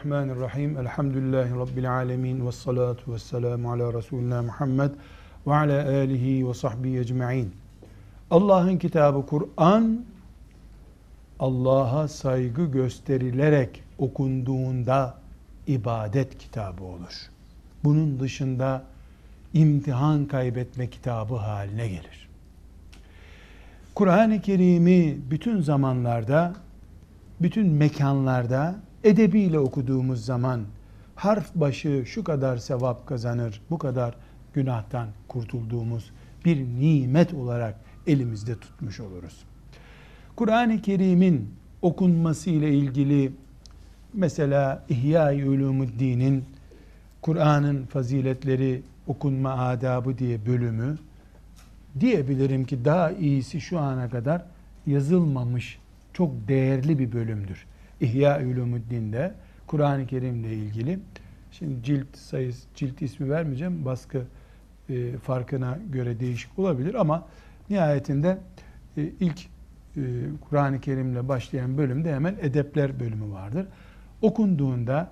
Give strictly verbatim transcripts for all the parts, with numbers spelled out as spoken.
Bismillahirrahmanirrahim. Elhamdülillahi Rabbil alemin. Vessalatu vesselamu ala Resulina Muhammed ve ala alihi ve sahbihi ecma'in. Allah'ın kitabı Kur'an, Allah'a saygı gösterilerek okunduğunda ibadet kitabı olur. Bunun dışında imtihan kaybetme kitabı haline gelir. Kur'an-ı Kerim'i bütün zamanlarda, bütün mekanlarda edebiyle okuduğumuz zaman harf başı şu kadar sevap kazanır, bu kadar günahtan kurtulduğumuz bir nimet olarak elimizde tutmuş oluruz. Kur'an-ı Kerim'in okunması ile ilgili mesela İhya-i Ulûmu'd-Dîn'in Kur'an'ın faziletleri okunma adabı diye bölümü, diyebilirim ki daha iyisi şu ana kadar yazılmamış çok değerli bir bölümdür. İhya-i Ulûmu'd-Dîn'de Kur'an-ı Kerim'le ilgili. Şimdi cilt sayısı, cilt ismi vermeyeceğim. Baskı e, farkına göre değişik olabilir ama nihayetinde e, ilk e, Kur'an-ı Kerim'le başlayan bölümde hemen edepler bölümü vardır. Okunduğunda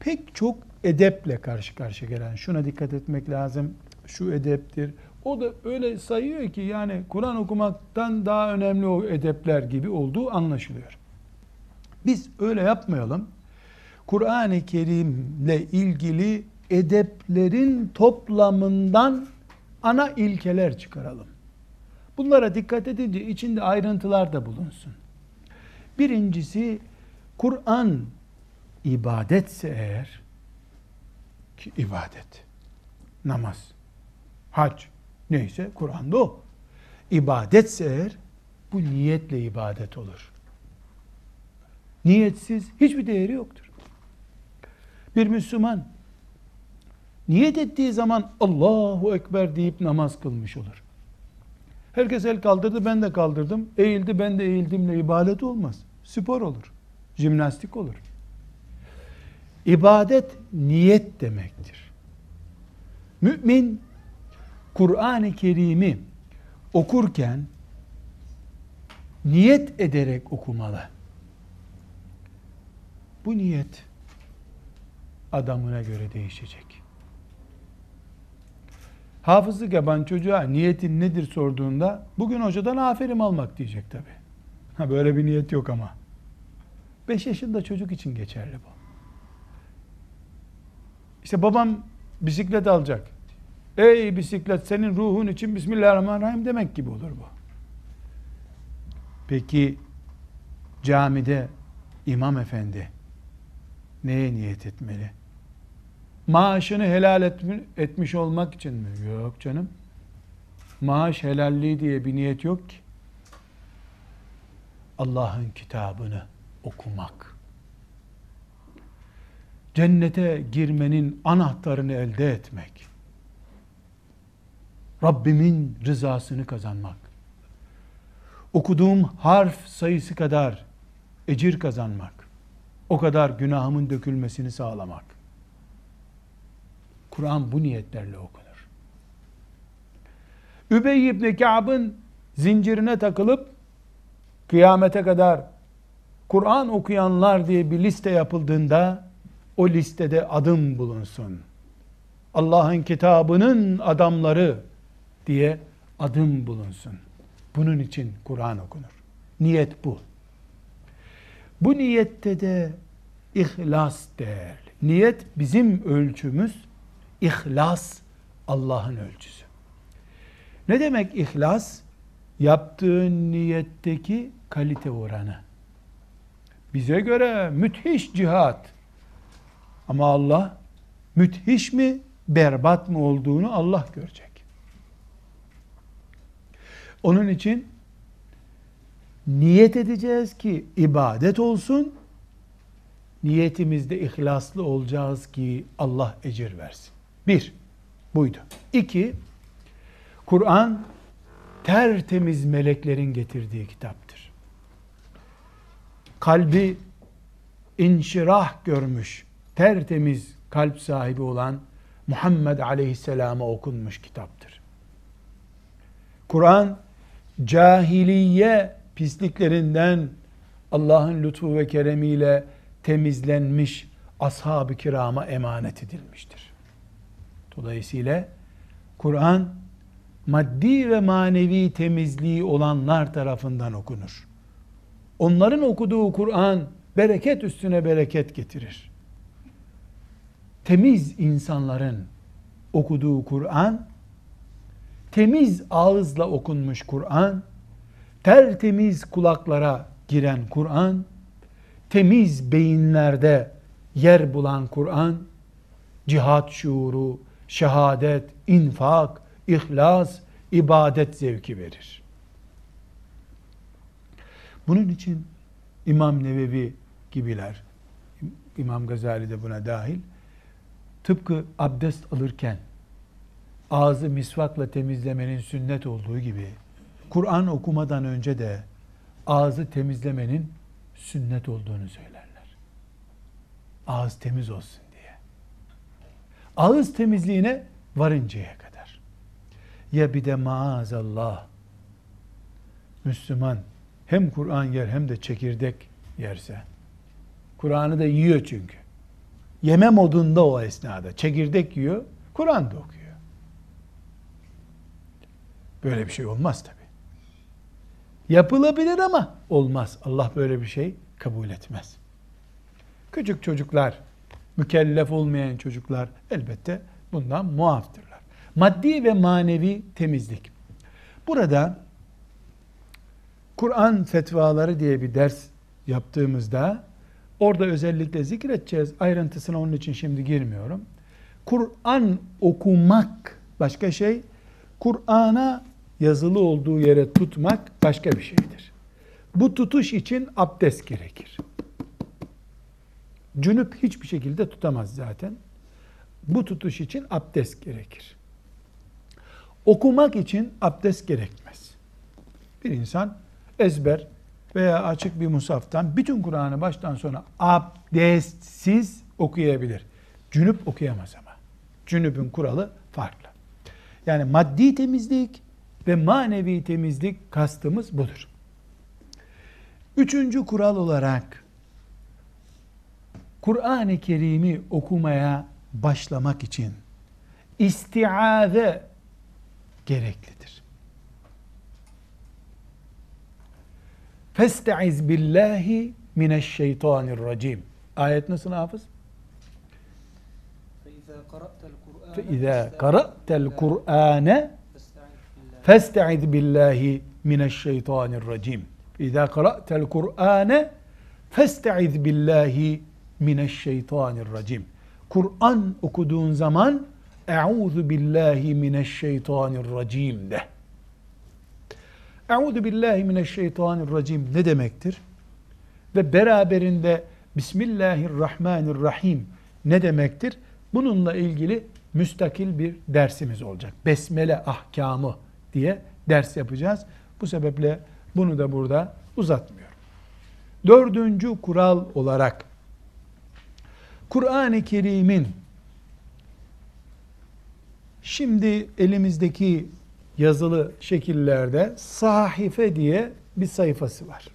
pek çok edeple karşı karşıya gelen, şuna dikkat etmek lazım, şu edeptir. O da öyle sayıyor ki yani Kur'an okumaktan daha önemli o edepler gibi olduğu anlaşılıyor. Biz öyle yapmayalım. Kur'an-ı Kerim'le ilgili edeplerin toplamından ana ilkeler çıkaralım. Bunlara dikkat edince içinde ayrıntılar da bulunsun. Birincisi, Kur'an ibadetse eğer, ki ibadet, namaz, hac, neyse Kur'an'da o. İbadetse eğer, bu niyetle ibadet olur. Niyetsiz hiçbir değeri yoktur. Bir Müslüman niyet ettiği zaman Allahu Ekber deyip namaz kılmış olur. Herkes el kaldırdı, ben de kaldırdım. Eğildi, ben de eğildimle ibadet olmaz. Spor olur, jimnastik olur. İbadet niyet demektir. Mümin Kur'an-ı Kerim'i okurken niyet ederek okumalı. Bu niyet adamına göre değişecek. Hafızlık yapan çocuğa niyetin nedir sorduğunda bugün hocadan aferin almak diyecek tabii. Ha, böyle bir niyet yok ama. Beş yaşında çocuk için geçerli bu. İşte babam bisiklet alacak. Ey bisiklet, senin ruhun için Bismillahirrahmanirrahim demek gibi olur bu. Peki camide imam efendi neye niyet etmeli? Maaşını helal etmi, etmiş olmak için mi? Yok canım. Maaş helalliği diye bir niyet yok ki. Allah'ın kitabını okumak. Cennete girmenin anahtarını elde etmek. Rabbimin rızasını kazanmak. Okuduğum harf sayısı kadar ecir kazanmak. O kadar günahımın dökülmesini sağlamak. Kur'an bu niyetlerle okunur. Übey ibn Ka'b'ın zincirine takılıp kıyamete kadar Kur'an okuyanlar diye bir liste yapıldığında o listede adım bulunsun. Allah'ın kitabının adamları diye adım bulunsun. Bunun için Kur'an okunur. Niyet bu. Bu niyette de ihlas değerli. Niyet bizim ölçümüz, ihlas Allah'ın ölçüsü. Ne demek ihlas? Yaptığın niyetteki kalite oranı. Bize göre müthiş cihat. Ama Allah müthiş mi, berbat mı olduğunu Allah görecek. Onun için niyet edeceğiz ki ibadet olsun. Niyetimizde ihlaslı olacağız ki Allah ecir versin. Bir, buydu. İki, Kur'an tertemiz meleklerin getirdiği kitaptır. Kalbi inşirah görmüş, tertemiz kalp sahibi olan Muhammed Aleyhisselam'a okunmuş kitaptır. Kur'an cahiliye pisliklerinden Allah'ın lütfu ve keremiyle temizlenmiş, ashab-ı kirama emanet edilmiştir. Dolayısıyla Kur'an maddi ve manevi temizliği olanlar tarafından okunur. Onların okuduğu Kur'an bereket üstüne bereket getirir. Temiz insanların okuduğu Kur'an, temiz ağızla okunmuş Kur'an, tertemiz kulaklara giren Kur'an, temiz beyinlerde yer bulan Kur'an, cihat şuuru, şehadet, infak, ihlas, ibadet zevki verir. Bunun için İmam Nevevi gibiler, İmam Gazali de buna dahil, tıpkı abdest alırken ağzı misvakla temizlemenin sünnet olduğu gibi, Kur'an okumadan önce de ağzı temizlemenin sünnet olduğunu söylerler. Ağız temiz olsun diye. Ağız temizliğine varıncaya kadar. Ya bir de maazallah Müslüman hem Kur'an yer hem de çekirdek yerse, Kur'an'ı da yiyor çünkü. Yeme modunda o esnada. Çekirdek yiyor, Kur'an da okuyor. Böyle bir şey olmaz tabii. Yapılabilir ama olmaz. Allah böyle bir şey kabul etmez. Küçük çocuklar, mükellef olmayan çocuklar elbette bundan muaftırlar. Maddi ve manevi temizlik. Burada Kur'an fetvaları diye bir ders yaptığımızda orada özellikle zikredeceğiz. Ayrıntısına onun için şimdi girmiyorum. Kur'an okumak başka şey. Kur'an'a yazılı olduğu yere tutmak başka bir şeydir. Bu tutuş için abdest gerekir. Cünüp hiçbir şekilde tutamaz zaten. Bu tutuş için abdest gerekir. Okumak için abdest gerekmez. Bir insan ezber veya açık bir mushaftan bütün Kur'an'ı baştan sona abdestsiz okuyabilir. Cünüp okuyamaz ama. Cünüp'ün kuralı farklı. Yani maddi temizlik ve manevi temizlik kastımız budur. Üçüncü kural olarak Kur'an-ı Kerim'i okumaya başlamak için istiaze gereklidir. Festaiz billahi mineşşeytanirracim. Ayet nasıl hafız? فَإِذَا قَرَأْتَ الْقُرْآنَ فَاسْتَعِذْ بِاللّٰهِ مِنَ الشَّيْطَانِ الرَّجِيمِ فَإِذَا قَرَأْتَ الْقُرْآنَ فَاسْتَعِذْ بِاللّٰهِ مِنَ الشَّيْطَانِ الرَّجِيمِ. Kur'an okuduğun zaman اَعُوذُ بِاللّٰهِ مِنَ الشَّيْطَانِ الرَّجِيمِ de. اَعُوذُ بِاللّٰهِ مِنَ الشَّيْطَانِ الرَّجِيمِ ne demektir? Ve beraberinde Bismillahirrahmanirrahim ne demektir? Bununla ilgili müstakil bir dersimiz olacak. Besmele ahkamı diye ders yapacağız. Bu sebeple bunu da burada uzatmıyorum. Dördüncü kural olarak Kur'an-ı Kerim'in şimdi elimizdeki yazılı şekillerde sahife diye bir sayfası var.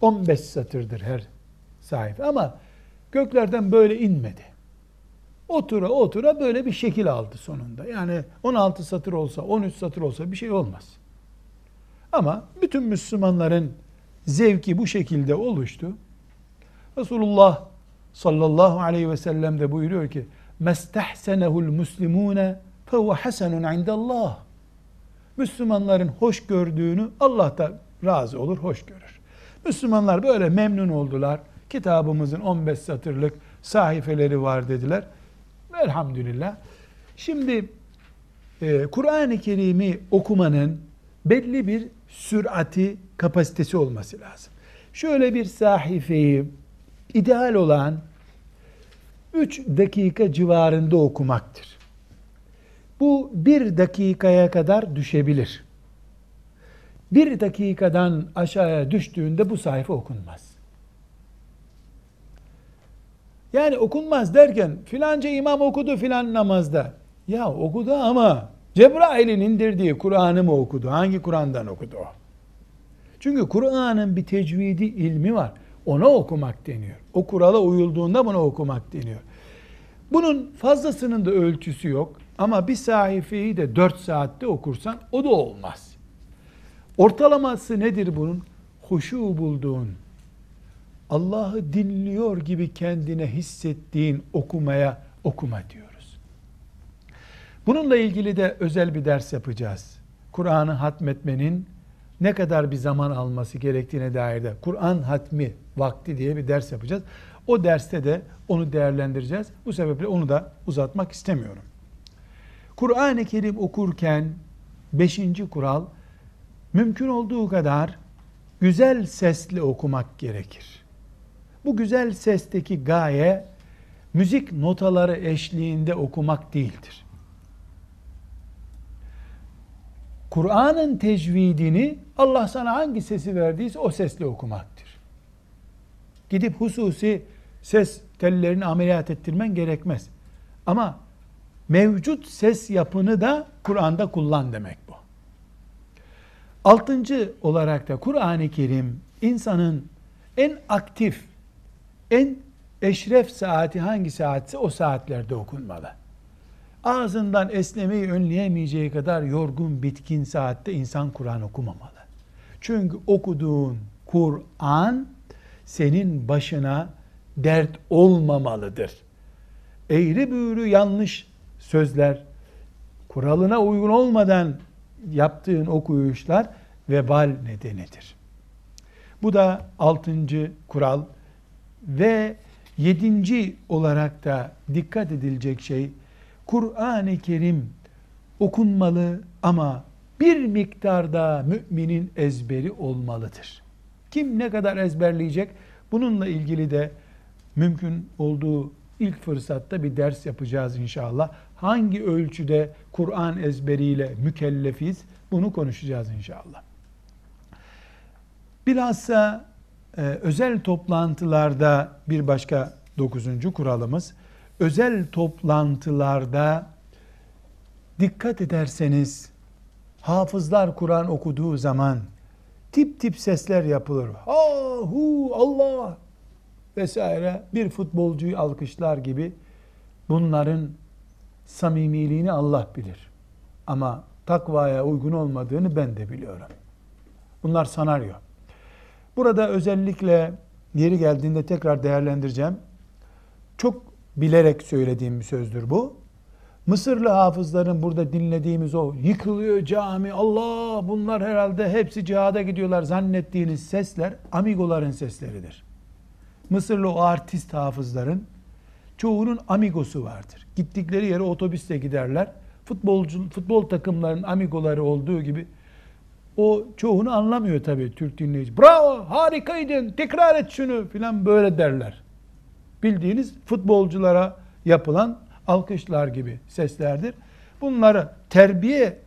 on beş satırdır her sayfa ama göklerden böyle inmedi. Otura otura böyle bir şekil aldı sonunda. Yani on altı satır olsa, on üç satır olsa bir şey olmaz. Ama bütün Müslümanların zevki bu şekilde oluştu. Resulullah sallallahu aleyhi ve sellem de buyuruyor ki مَسْتَحْسَنَهُ الْمُسْلِمُونَ فَهُوَ حَسَنٌ عِنْدَ اللّٰهِ. Müslümanların hoş gördüğünü Allah da razı olur, hoş görür. Müslümanlar böyle memnun oldular. Kitabımızın on beş satırlık sahifeleri var dediler. Elhamdülillah. Şimdi e, Kur'an-ı Kerim'i okumanın belli bir sürati, kapasitesi olması lazım. Şöyle bir sahifeyi ideal olan üç dakika civarında okumaktır. Bu bir dakikaya kadar düşebilir. bir dakikadan aşağıya düştüğünde bu sayfa okunmaz. Yani okunmaz derken filanca imam okudu filan namazda. Ya okudu ama Cebrail'in indirdiği Kur'an'ı mı okudu? Hangi Kur'an'dan okudu o? Çünkü Kur'an'ın bir tecvidi ilmi var. Ona okumak deniyor. O kurala uyulduğunda buna okumak deniyor. Bunun fazlasının da ölçüsü yok. Ama bir sayfayı de dört saatte okursan o da olmaz. Ortalaması nedir bunun? Huşu bulduğun, Allah'ı dinliyor gibi kendine hissettiğin okumaya okuma diyoruz. Bununla ilgili de özel bir ders yapacağız. Kur'an'ı hatmetmenin ne kadar bir zaman alması gerektiğine dair de Kur'an hatmi vakti diye bir ders yapacağız. O derste de onu değerlendireceğiz. Bu sebeple onu da uzatmak istemiyorum. Kur'an-ı Kerim okurken beşinci kural, mümkün olduğu kadar güzel sesle okumak gerekir. Bu güzel sesteki gaye, müzik notaları eşliğinde okumak değildir. Kur'an'ın tecvidini Allah sana hangi sesi verdiyse o sesle okumaktır. Gidip hususi ses tellerini ameliyat ettirmen gerekmez. Ama mevcut ses yapını da Kur'an'da kullan demek bu. Altıncı olarak da Kur'an-ı Kerim insanın en aktif, en eşref saati hangi saatse o saatlerde okunmalı. Ağzından esnemeyi önleyemeyeceği kadar yorgun, bitkin saatte insan Kur'an okumamalı. Çünkü okuduğun Kur'an senin başına dert olmamalıdır. Eğri büğrü yanlış sözler, kuralına uygun olmadan yaptığın okuyuşlar vebal nedenidir. Bu da altıncı kural ve yedinci olarak da dikkat edilecek şey, Kur'an-ı Kerim okunmalı ama bir miktarda müminin ezberi olmalıdır. Kim ne kadar ezberleyecek? Bununla ilgili de mümkün olduğu ilk fırsatta bir ders yapacağız inşallah. Hangi ölçüde Kur'an ezberiyle mükellefiz? Bunu konuşacağız inşallah. Bilhassa e, özel toplantılarda bir başka dokuzuncu kuralımız, özel toplantılarda dikkat ederseniz hafızlar Kur'an okuduğu zaman tip tip sesler yapılır. Ha, hu, Allah vesaire, bir futbolcuyu alkışlar gibi. Bunların samimiliğini Allah bilir. Ama takvaya uygun olmadığını ben de biliyorum. Bunlar sanaryo. Burada özellikle yeri geldiğinde tekrar değerlendireceğim. Çok bilerek söylediğim bir sözdür bu. Mısırlı hafızların burada dinlediğimiz o yıkılıyor cami, Allah, bunlar herhalde hepsi cihada gidiyorlar zannettiğiniz sesler amigoların sesleridir. Mısırlı o artist hafızların çoğunun amigosu vardır. Gittikleri yere otobüsle giderler. Futbolcu, futbol takımlarının amigoları olduğu gibi o çoğunu anlamıyor tabii Türk dinleyici. Bravo, harikaydın, tekrar et şunu filan böyle derler. Bildiğiniz futbolculara yapılan alkışlar gibi seslerdir. Bunları terbiye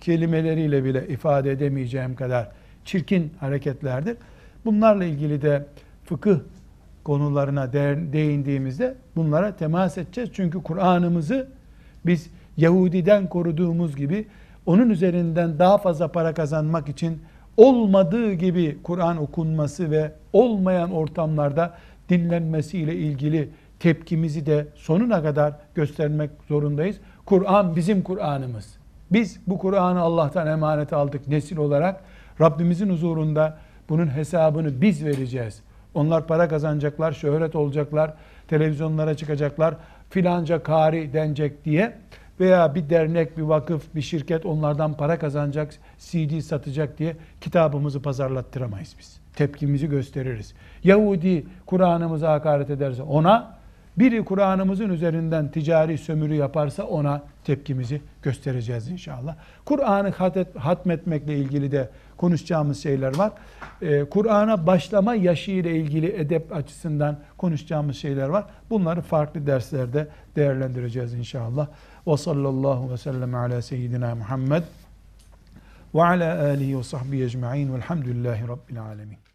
kelimeleriyle bile ifade edemeyeceğim kadar çirkin hareketlerdir. Bunlarla ilgili de fıkıh konularına değindiğimizde bunlara temas edeceğiz. Çünkü Kur'an'ımızı biz Yahudi'den koruduğumuz gibi onun üzerinden daha fazla para kazanmak için olmadığı gibi Kur'an okunması ve olmayan ortamlarda dinlenmesiyle ilgili tepkimizi de sonuna kadar göstermek zorundayız. Kur'an bizim Kur'an'ımız. Biz bu Kur'an'ı Allah'tan emanet aldık nesil olarak. Rabbimizin huzurunda bunun hesabını biz vereceğiz. Onlar para kazanacaklar, şöhret olacaklar, televizyonlara çıkacaklar, filanca kari denecek diye veya bir dernek, bir vakıf, bir şirket onlardan para kazanacak, C D satacak diye kitabımızı pazarlattıramayız biz. Tepkimizi gösteririz. Yahudi Kur'an'ımıza hakaret ederse ona, biri Kur'an'ımızın üzerinden ticari sömürü yaparsa ona tepkimizi göstereceğiz inşallah. Kur'an'ı hatmetmekle ilgili de konuşacağımız şeyler var. Ee, Kur'an'a başlama yaşı ile ilgili edep açısından konuşacağımız şeyler var. Bunları farklı derslerde değerlendireceğiz inşallah. Ve sallallahu ve sellem ala seyyidina Muhammed ve ala alihi ve sahbihi ecma'in velhamdülillahi rabbil alemin.